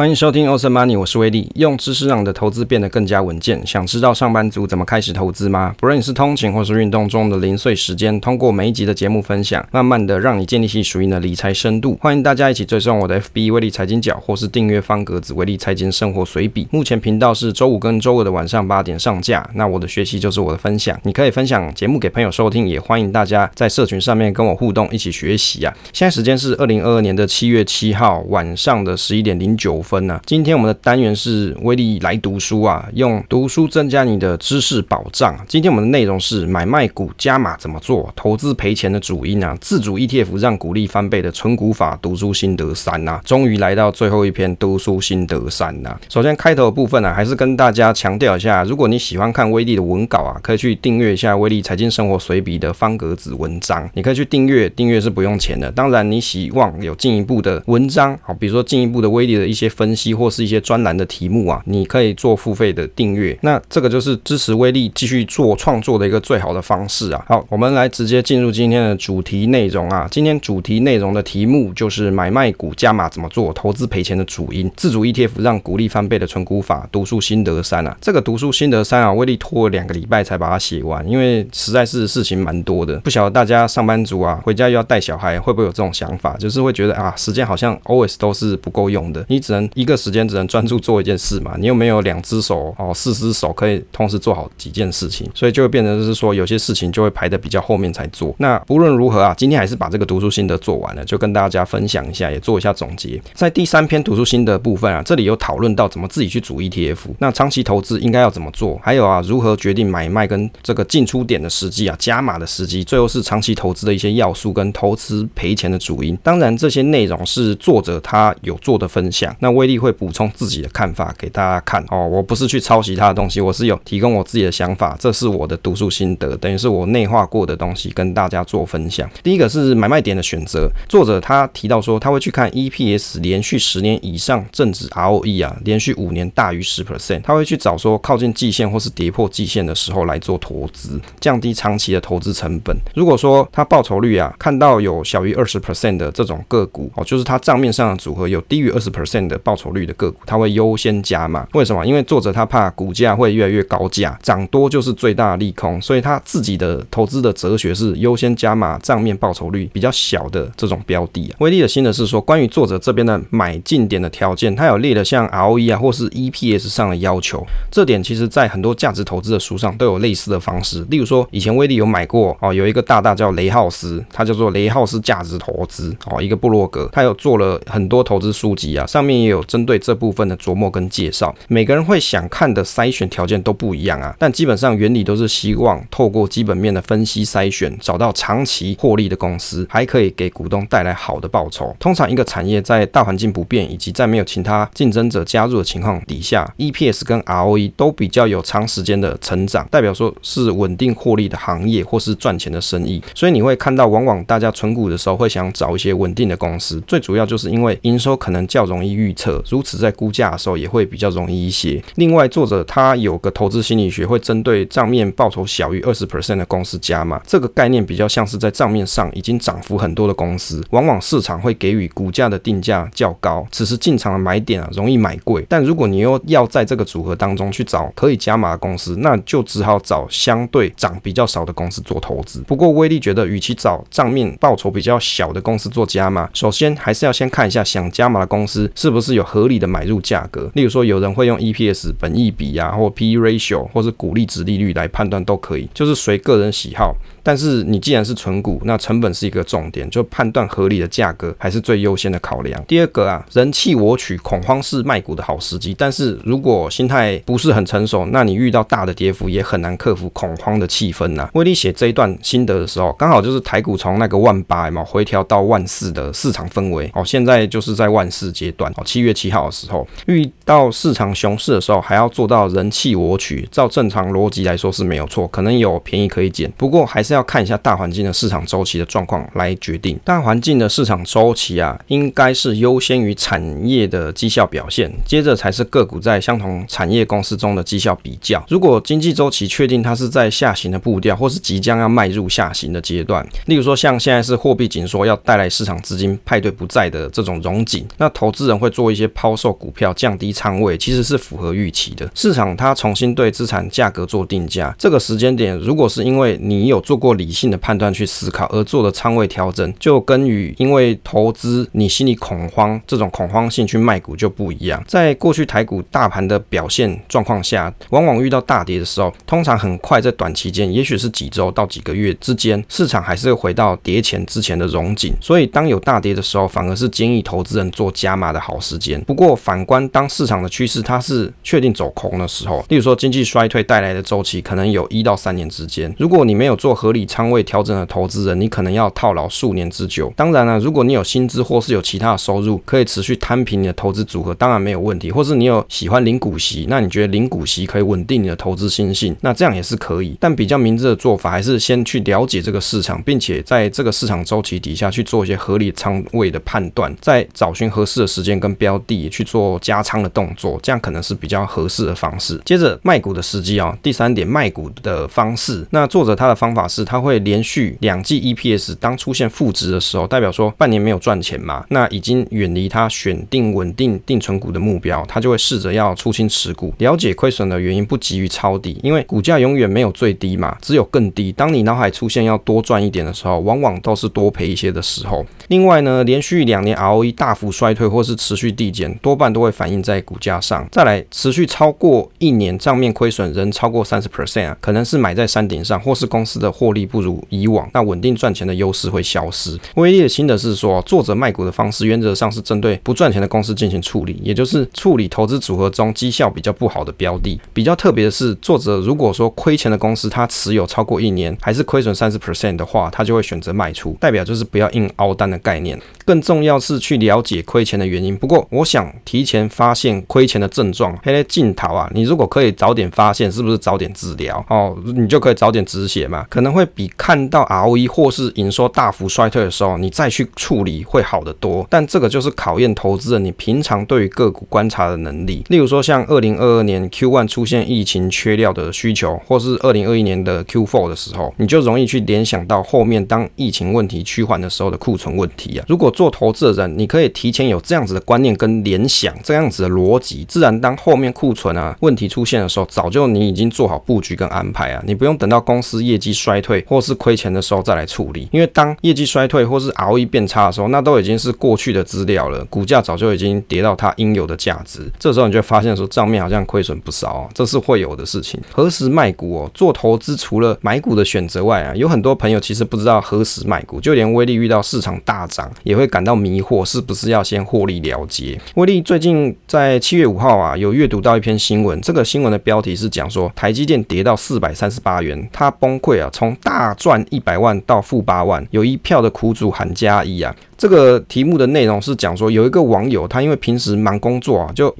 欢迎收听 Awesome Money， 我是威利，用知识让你的投资变得更加稳健。想知道上班族怎么开始投资吗？不论你是通勤或是运动中的零碎时间，通过每一集的节目分享，慢慢的让你建立起属于你的理财深度。欢迎大家一起追踪我的 FB 威利财经角，或是订阅方格子威利财经生活随笔。目前频道是周五跟周二的晚上8点上架。那我的学习就是我的分享，你可以分享节目给朋友收听，也欢迎大家在社群上面跟我互动，一起学习啊。现在时间是2022年的7月7号晚上的11点09分。今天我们的单元是威利来读书啊，用读书增加你的知识保障。今天我们的内容是买卖股加码怎么做，投资赔钱的主因啊，自主 ETF 让股利翻倍的存股法读书心得3啊，终于来到最后一篇读书心得3啊。首先开头的部分啊，还是跟大家强调一下，如果你喜欢看威利的文稿啊，可以去订阅一下威利财经生活随笔的方格子文章，你可以去订阅，订阅是不用钱的。当然你希望有进一步的文章，好，比如说进一步的威利的一些分析或是一些专栏的题目啊，你可以做付费的订阅，那这个就是支持威利继续做创作的一个最好的方式啊。好，我们来直接进入今天的主题内容啊。今天主题内容的题目就是买卖股加码怎么做，投资赔钱的主因，自主 ETF 让股利翻倍的存股法读书心得3啊。这个读书心得3啊，威利拖了2个礼拜才把它写完，因为实在是事情蛮多的。不晓得大家上班族啊，回家又要带小孩，会不会有这种想法，就是会觉得啊，时间好像 always 都是不够用的，你只能专注做一件事嘛，你又没有2只手哦，4只手可以同时做好几件事情，所以就会变成就是说有些事情就会排得比较后面才做。那不论如何啊，今天还是把这个读书心得做完了，就跟大家分享一下，也做一下总结。在第3篇读书心得部分啊，这里有讨论到怎么自己去组 ETF， 那长期投资应该要怎么做，还有啊如何决定买卖跟这个进出点的时机啊，加码的时机，最后是长期投资的一些要素跟投资赔钱的主因。当然这些内容是作者他有做的分享，那威利会补充自己的看法给大家看哦，我不是去抄袭他的东西，我是有提供我自己的想法，这是我的读书心得，等于是我内化过的东西跟大家做分享。第一个是买卖点的选择，作者他提到说他会去看 EPS 连续10年以上正值 ROE 啊，连续5年大于 10%， 他会去找说靠近季线或是跌破季线的时候来做投资，降低长期的投资成本。如果说他报酬率啊看到有小于 20% 的这种个股哦，就是他账面上的组合有低于 20% 的报酬率的个股，它会优先加码。为什么？因为作者他怕股价会越来越高价，涨多就是最大的利空，所以他自己的投资的哲学是优先加码账面报酬率比较小的这种标的啊。威利的心得是说，关于作者这边的买进点的条件，他有列了像 ROE 啊或是 EPS 上的要求，这点其实在很多价值投资的书上都有类似的方式。例如说以前威利有买过哦，有一个大大叫雷浩斯，他叫做雷浩斯价值投资哦，一个部落格，他有做了很多投资书籍啊，上面也有针对这部分的琢磨跟介绍。每个人会想看的筛选条件都不一样啊，但基本上原理都是希望透过基本面的分析筛选，找到长期获利的公司，还可以给股东带来好的报酬。通常一个产业在大环境不变以及在没有其他竞争者加入的情况底下， EPS 跟 ROE 都比较有长时间的成长，代表说是稳定获利的行业或是赚钱的生意，所以你会看到往往大家存股的时候会想找一些稳定的公司，最主要就是因为营收可能较容易预测，如此在估价的时候也会比较容易一些。另外作者他有个投资心理学，会针对账面报酬小于 20% 的公司加码，这个概念比较像是在账面上已经涨幅很多的公司，往往市场会给予股价的定价较高，此时进场的买点啊容易买贵，但如果你又要在这个组合当中去找可以加码的公司，那就只好找相对涨比较少的公司做投资。不过威利觉得与其找账面报酬比较小的公司做加码，首先还是要先看一下想加码的公司是不是有合理的买入价格，例如说有人会用 EPS 本益比啊，或 PE ratio 或是股利殖利率来判断都可以，就是随个人喜好。但是你既然是存股，那成本是一个重点，就判断合理的价格还是最优先的考量。第二个啊，人弃我取，恐慌是卖股的好时机，但是如果心态不是很成熟，那你遇到大的跌幅也很难克服恐慌的气氛啊。威利写这一段心得的时候，刚好就是台股从那个18000有没有回调到14000的市场氛围哦，现在就是在14000阶段哦，7月7号的时候，遇到市场熊市的时候，还要做到人弃我取，照正常逻辑来说是没有错，可能有便宜可以捡，不过还是要看一下大环境的市场周期的状况来决定。大环境的市场周期啊，应该是优先于产业的绩效表现，接着才是个股在相同产业公司中的绩效比较。如果经济周期确定它是在下行的步调，或是即将要迈入下行的阶段，例如说像现在是货币紧缩要带来市场资金派对不在的这种融紧，那投资人会做做一些抛售股票降低仓位，其实是符合预期的。市场它重新对资产价格做定价，这个时间点如果是因为你有做过理性的判断去思考而做的仓位调整，就跟与因为投资你心里恐慌这种恐慌性去卖股就不一样。在过去台股大盘的表现状况下，往往遇到大跌的时候，通常很快在短期间，也许是几周到几个月之间，市场还是会回到跌前之前的荣景。所以当有大跌的时候，反而是建议投资人做加码的好时间。不过反观当市场的趋势它是确定走空的时候，例如说经济衰退带来的周期可能有1到3年之间，如果你没有做合理仓位调整的投资人，你可能要套牢数年之久。当然如果你有薪资或是有其他的收入可以持续摊平你的投资组合，当然没有问题。或是你有喜欢领股息，那你觉得领股息可以稳定你的投资心性，那这样也是可以。但比较明智的做法还是先去了解这个市场，并且在这个市场周期底下去做一些合理仓位的判断，再找寻合适的时间跟标的去做加仓的动作，这样可能是比较合适的方式。接着卖股的时机哦，第3点卖股的方式。那作者他的方法是他会连续2季 EPS 当出现负值的时候，代表说半年没有赚钱嘛，那已经远离他选定稳定定存股的目标，他就会试着要出清持股。了解亏损的原因，不急于抄底，因为股价永远没有最低嘛，只有更低。当你脑海出现要多赚一点的时候，往往都是多赔一些的时候。另外呢，连续2年 ROE 大幅衰退或是持续递减，多半都会反映在股价上。再来，持续超过1年账面亏损仍超过 30%、可能是买在山顶上，或是公司的获利不如以往，那稳定赚钱的优势会消失。威力的心得是说，作者卖股的方式原则上是针对不赚钱的公司进行处理，也就是处理投资组合中绩效比较不好的标的。比较特别的是，作者如果说亏钱的公司他持有超过1年还是亏损 30% 的话，他就会选择卖出，代表就是不要硬凹单的概念。更重要是去了解亏钱的原因。不过我想提前发现亏钱的症状，嘿嘿，镜头啊，你如果可以早点发现，是不是早点治疗哦，你就可以早点止血嘛，可能会比看到 ROE 或是营收大幅衰退的时候你再去处理会好得多。但这个就是考验投资人你平常对于个股观察的能力。例如说像2022年 Q1 出现疫情缺料的需求，或是2021年的 Q4 的时候，你就容易去联想到后面当疫情问题趋缓的时候的库存问题啊。如果做投资的人，你可以提前有这样子的观念跟联想，这样子的逻辑，自然当后面库存啊问题出现的时候，早就你已经做好布局跟安排啊，你不用等到公司业绩衰退或是亏钱的时候再来处理。因为当业绩衰退或是 ROE 变差的时候，那都已经是过去的资料了，股价早就已经跌到它应有的价值。这时候你就会发现说账面好像亏损不少哦，这是会有的事情。何时卖股哦，做投资除了买股的选择外啊，有很多朋友其实不知道何时卖股，就连威力遇到市场大涨也会感到迷惑，是不是要先获利了结。威力最近在7月5号啊，有阅读到一篇新闻，这个新闻的标题是讲说台积电跌到438元，它崩溃啊，从大赚100万到负8万，有一票的苦主喊加一啊。这个题目的内容是讲说，有一个网友他因为平时忙工作啊，就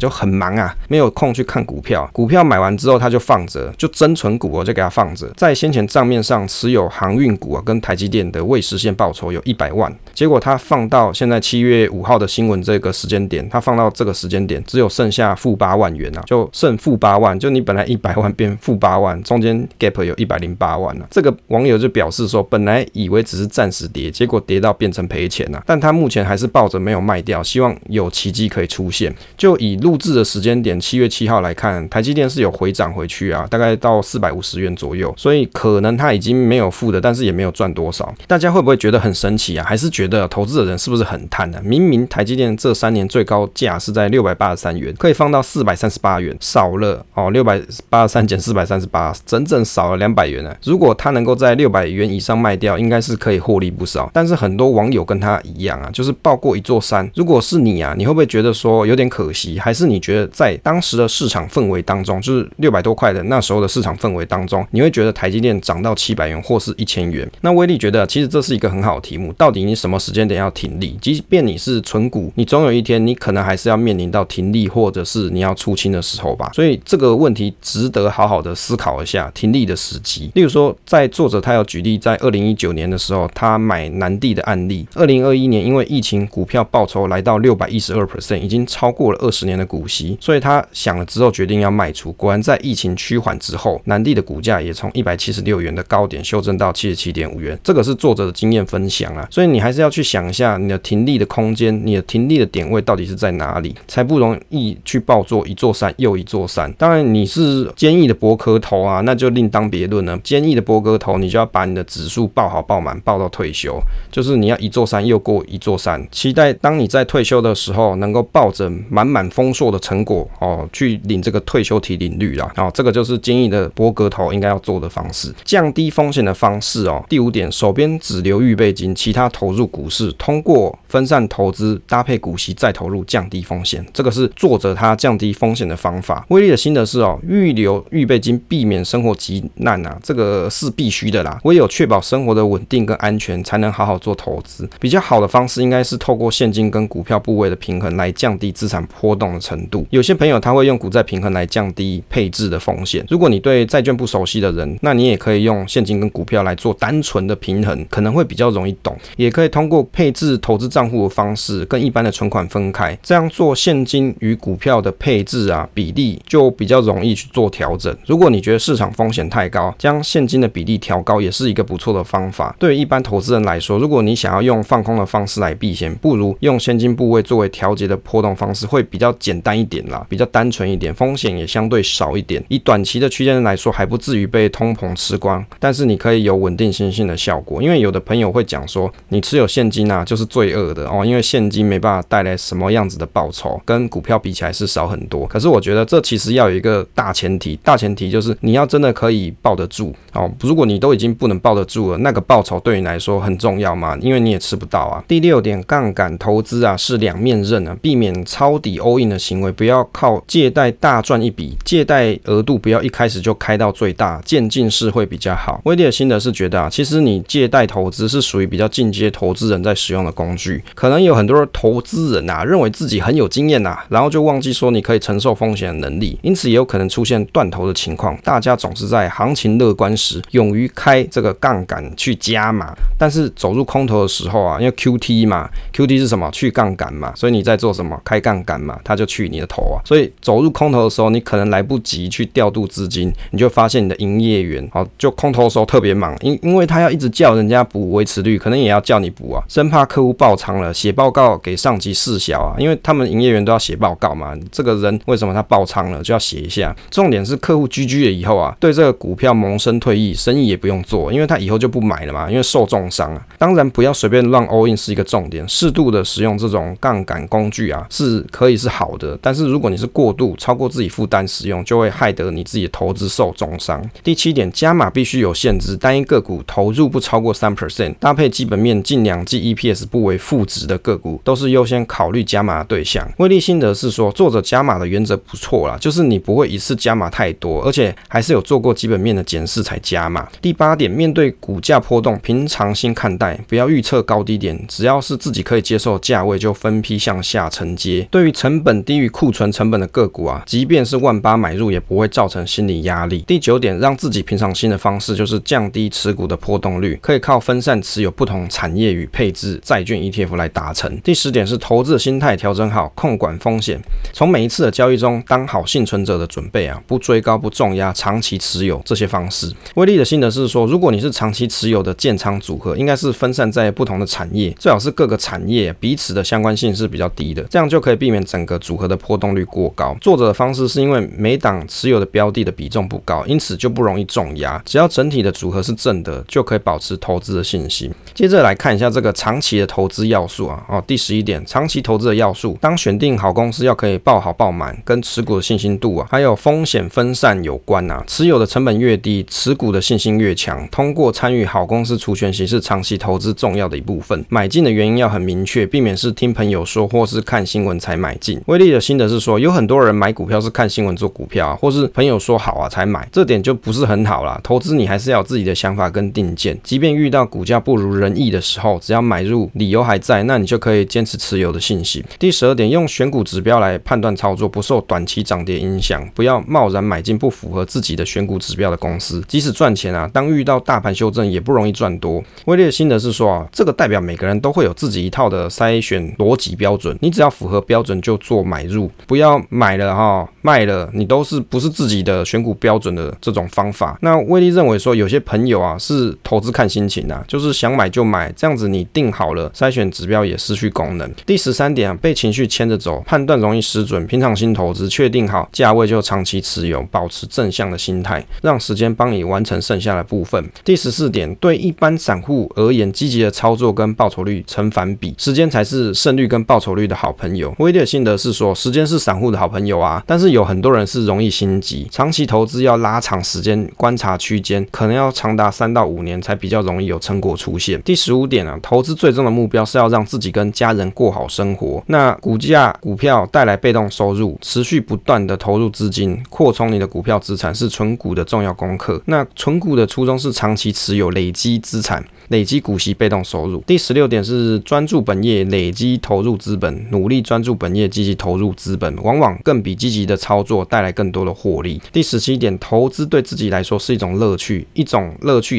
就很忙啊，没有空去看股票。股票买完之后他就放着，就增存股哦，就给他放着。在先前账面上持有航运股啊，跟台积电的未实现报酬有100万，结果他放到现在7月5号的新闻这个时间点，他放到这个时间点只有剩下负8万元啊，就剩负8万，就你本来100万变负8万，中间 gap 有108万啊。这个网友就表示说，本来以为只是暂时跌，结果跌到变成赔钱啊，但他目前还是抱着没有卖掉，希望有奇迹可以出现。就以录制的时间点7月7号来看，台积电是有回涨回去啊，大概到450元左右，所以可能他已经没有负的，但是也没有赚多少。大家会不会觉得很神奇啊？还是觉得投资的人是不是很贪啊？明明台积电这3年最高价是在683元，可以放到438元，少了哦，683减438，整整少了200元啊。如果他能够在600元以上卖掉，应该是可以获利不少。但是很多网友跟他一样啊，就是抱过一座山。如果是你啊，你会不会觉得说有点可惜？还是你觉得在当时的市场氛围当中，就是600多块的那时候的市场氛围当中，你会觉得台积电涨到700元或是1000元？那威力觉得其实这是一个很好的题目，到底你什么时间点要停利？即便你是存股，你总有一天你可能还是要面临到停利或者是你要出清的时候吧。所以这个问题值得好好的思考一下停利的时机。例如说，在作者他有举例，在2019年的时候，他买南地的案例。2021年因为疫情，股票报酬来到 612%， 已经超过了20年的股息，所以他想了之后决定要卖出。果然在疫情趋缓之后，南地的股价也从176元的高点修正到 77.5 元，这个是作者的经验分享啊。所以你还是要去想一下你的停利的空间，你的停利的点位到底是在哪里，才不容易去抱做一座山又一座山。当然你是坚毅的博科头啊，那就另当别论了。坚毅的博科头，你就要把你的指数抱好抱满，抱到退休，就是你要一座山又过一座山，期待当你在退休的时候能够抱着满满丰硕的成果哦，去领这个退休提领率啦。哦，这个就是坚毅的博科头应该要做的方式，降低风险的方式哦。第五点，手边只留预备金，其他投入股市，通过分散投资搭配股息再投入，降低风险。这个是作者他降低风险的方法。威力的心得是哦，预留预备金避免生活急难啊，这个是必须的啦。唯有确保生活的稳定跟安全，才能好好做投资。比较好的方式应该是透过现金跟股票部位的平衡来降低资产波动的程度。有些朋友他会用股债平衡来降低配置的风险。如果你对债券不熟悉的人，那你也可以用现金跟股票来做单纯的平衡，可能会比较容易懂。也可以通过配置投资账户的方式跟一般的存款分开，这样做现金与股票的配置啊比例就比较容易去做调整。如果你觉得市场风险太高，将现金的比例调高也是一个不错的方法。对于一般投资人来说，如果你想要用放空的方式来避险，不如用现金部位作为调节的波动方式，会比较简单一点啦，比较单纯一点，风险也相对少一点。以短期的区间来说，还不至于被通膨吃光，但是你可以有稳定性的效果。因为有的朋友会讲说，你持有现金啊就是罪恶的哦，因为现金没办法带来什么样子的报酬，跟股票比起来是少很多。可是我觉得这其实要有一个大前提，大前提就是你要真的可以抱得住哦。如果你都已经不能抱得住了，那个报酬对你来说很重要嘛，因为你也吃不到啊。第六点，杠杆投资啊是两面刃啊，避免抄底 all in 的行为，不要靠借贷大赚一笔，借贷额度不要一开始就开到最大，渐进式会比较好。威力的心得是觉得啊，其实你借贷投资是属于比较进阶投资人在使用的工具。可能有很多投资人啊认为自己很有经验啊，然后就忘记说你可以承受风险的能力，因此也有可能出现断头的情况。大家总是在行情乐观时勇于开这个杠杆去加码，但是走入空头的时候啊，因为 QT 嘛， QT 是什么？去杠杆嘛，所以你在做什么？开杠杆嘛，它就去你的头啊。所以走入空头的时候，你可能来不及去调度资金，你就发现你的营业员哦，就空头的时候特别忙，因为他要一直叫人家补维持率，可能也要叫你补啊，生怕客户爆仓了，写报告给上级事小啊，因为他们营业员都要写报告嘛，这个人为什么他爆仓了就要写一下。重点是客户 GG 了以后啊，对这个股票萌生退役，生意也不用做，因为他以后就不买了嘛，因为受重伤啊。当然不要随便乱 all in 是一个重点，适度的使用这种杠杆工具啊是可以是好的，但是如果你是过度超过自己负担使用，就会害得你自己的投资受重伤。第七点，加码必须有限制，单一个股投入不超过 3%， 搭配基本面近两季 EPS 不为负值的个股都是优先考虑加码的对象。威力心得是说，作者加码的原则不错啦，就是你不会一次加码太多，而且还是有做过基本面的检视才加码。第八点，面对股价波动，平常心看待，不要预测高低点，只要是自己可以接受的价位就分批向下承接。对于成本低于库存成本的个股啊，即便是18000买入也不会造成心理压力。第九点，让自己平常心的方式就是降低持股的波动率，可以靠分散持有不同产业与配置债券 ETF 来达成。第十点是投资的心态调整好，控管风险，从每一次的交易中当好幸存者的准备啊，不追高不重压，长期持有这些方式。威力的心得是说，如果你是长期持有的建仓组合，应该是分散在不同的产业，最好是各个产业彼此的相关性是比较低的，这样就可以避免整个组合的波动率过高。作者的方式是因为每档持有的标的的比重不高，因此就不容易重压，只要整体的组合是正的，就可以保持投资的信心。接着来看一下这个长期的投资要素啊，第11点，长期投资的要素，当选定好公司要可以抱好抱满，跟持股的信心度啊，还有风险分散有关啊，持有的成本越低，持股的信心越强，通过参与好公司除权息是长期投资重要的一部分。买进的原因要很明确，避免是听朋友说或是看新闻才买进。威力的心得是说，有很多人买股票是看新闻做股票啊，或是朋友说好啊才买，这点就不是很好啦。投资你还是要有自己的想法跟定见，即便遇到股价不如人意的时候，只要买入理由还在，那你就可以坚持持有的信息。第12点，用选股指标来判断操作，不受短期涨跌影响，不要贸然买进不符合自己的选股指标的公司，即使赚钱啊，当遇到大盘修正也不容易赚多。威力的心得是说，话，这个代表每个人都会有自己一套的筛选逻辑标准，你只要符合标准就做买入，不要买了卖了你都是不是自己的选股标准的这种方法。那威利认为说有些朋友是投资看心情就是想买就买，这样子你定好了筛选指标也失去功能。第13点被情绪牵着走，判断容易失准，平常心投资，确定好价位就长期持有，保持正向的心态，让时间帮你完成剩下的部分。第14点对一般散户而言，积极的操作跟报酬率成反比，时间才是胜率跟报酬率的好朋友。威利的心得是说时间是散户的好朋友但是有很多人是容易心急，长期投资要拉长时间观察区间，可能要长达3到5年才比较容易有成果出现。第15点投资最终的目标是要让自己跟家人过好生活，那股价股票带来被动收入，持续不断的投入资金扩充你的股票资产是存股的重要功课。那存股的初衷是长期持有，累积资产，累积股息被动收入。第16点是专注本业，累积投入资本，努力专注本业，积极投入资本，往往更比积极的操作带来更多的获利。第17点投资对自己来说是一种乐趣，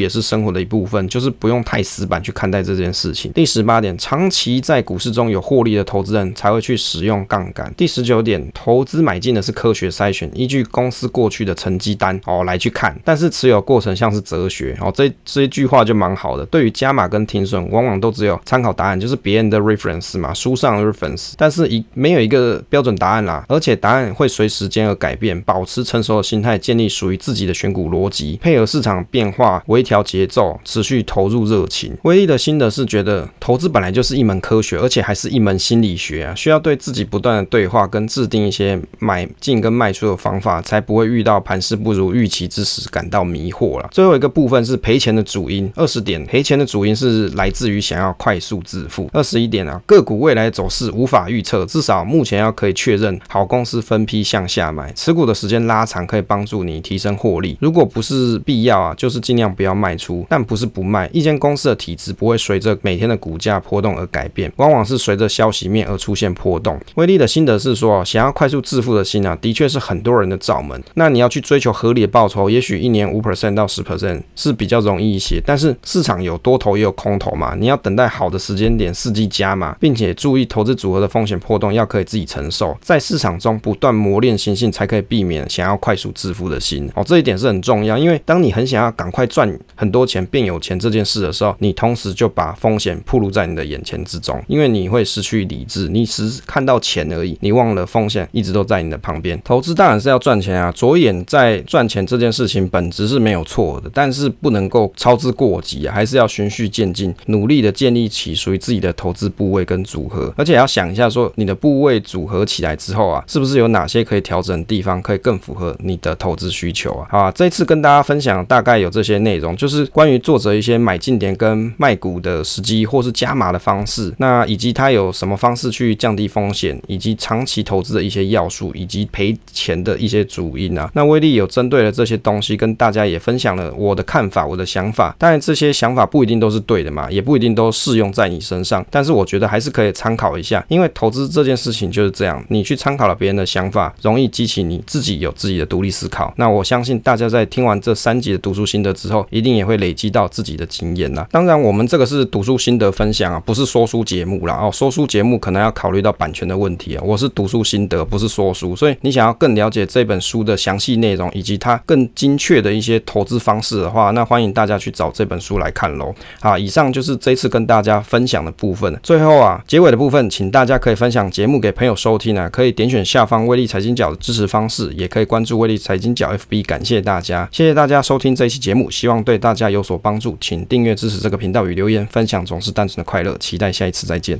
也是生活的一部分，就是不用太死板去看待这件事情。第18点长期在股市中有获利的投资人才会去使用杠杆。第19点投资买进的是科学筛选，依据公司过去的成绩单来去看，但是持有过程像是哲学这句话就蛮好的。对于加码跟停损往往都只有参考答案，就是别人的 reference 嘛，书上的 reference， 但是没有一个标准答案啦，而且答案会随时间而改变。保持成熟的心态，建立属于自己的选股逻辑，配合市场变化微调节奏，持续投入热情。威利的心得是觉得投资本来就是一门科学，而且还是一门心理学需要对自己不断的对话跟制定一些买进跟卖出的方法，才不会遇到盘势不如预期之时感到迷惑啦。最后一个部分是赔钱的主因，20点赔钱的主因是来自于想要快速致富。21点个股未来走势无法预测，至少目前要可以确认好公司分批向下买，持股的时间拉长可以帮助你提升获利，如果不是必要就是尽量不要卖出，但不是不卖。一间公司的体质不会随着每天的股价波动而改变，往往是随着消息面而出现波动。威利的心得是说想要快速致富的心的确是很多人的罩门，那你要去追求合理的报酬，也许一年 5% 到 10% 是比较容易一些，但是市场有多头也有空头嘛，你要等待好的时间点伺机加码，并且注意投资组合的风险波动要可以自己承受，在市场中不断磨练心性，才可以避免想要快速致富的心这一点是很重要，因为当你很想要赶快赚很多钱变有钱这件事的时候，你同时就把风险暴露在你的眼前之中，因为你会失去理智，你只看到钱而已，你忘了风险一直都在你的旁边。投资当然是要赚钱着眼在赚钱这件事情本质是没有错的，但是不能够操之过急还是要循序渐进，努力的建立起属于自己的投资部位跟组合，而且要想一下说你的部位组合起来之后是不是有哪些可以调整的地方，可以更符合你的投资需求好，这一次跟大家分享大概有这些内容，就是关于作者一些买进点跟卖股的时机或是加码的方式，那以及他有什么方式去降低风险，以及长期投资的一些要素，以及赔钱的一些主因那威利有针对了这些东西跟大家也分享了我的看法，我的想法，当然这些想法不一定都是对的嘛，也不一定都适用在你身上，但是我觉得还是可以参考一下，因为投资这件事情就是这样，你去参考了别人的想法，容易激起你自己有自己的独立思考。那我相信大家在听完这3集的读书心得之后，一定也会累积到自己的经验啦。当然我们这个是读书心得分享不是说书节目啦说书节目可能要考虑到版权的问题我是读书心得不是说书，所以你想要更了解这本书的详细内容以及它更精确的一些投资方式的话，那欢迎大家去找这本书来看咯。好，以上就是这次跟大家分享的部分。最后结尾的部分请大家可以分享节目给朋友收听可以点选下方威利财经角的支持方式，也可以关注威利财经角 FB。 感谢大家，谢谢大家收听这一期节目，希望对大家有所帮助，请订阅支持这个频道与留言分享，总是单纯的快乐，期待下一次再见。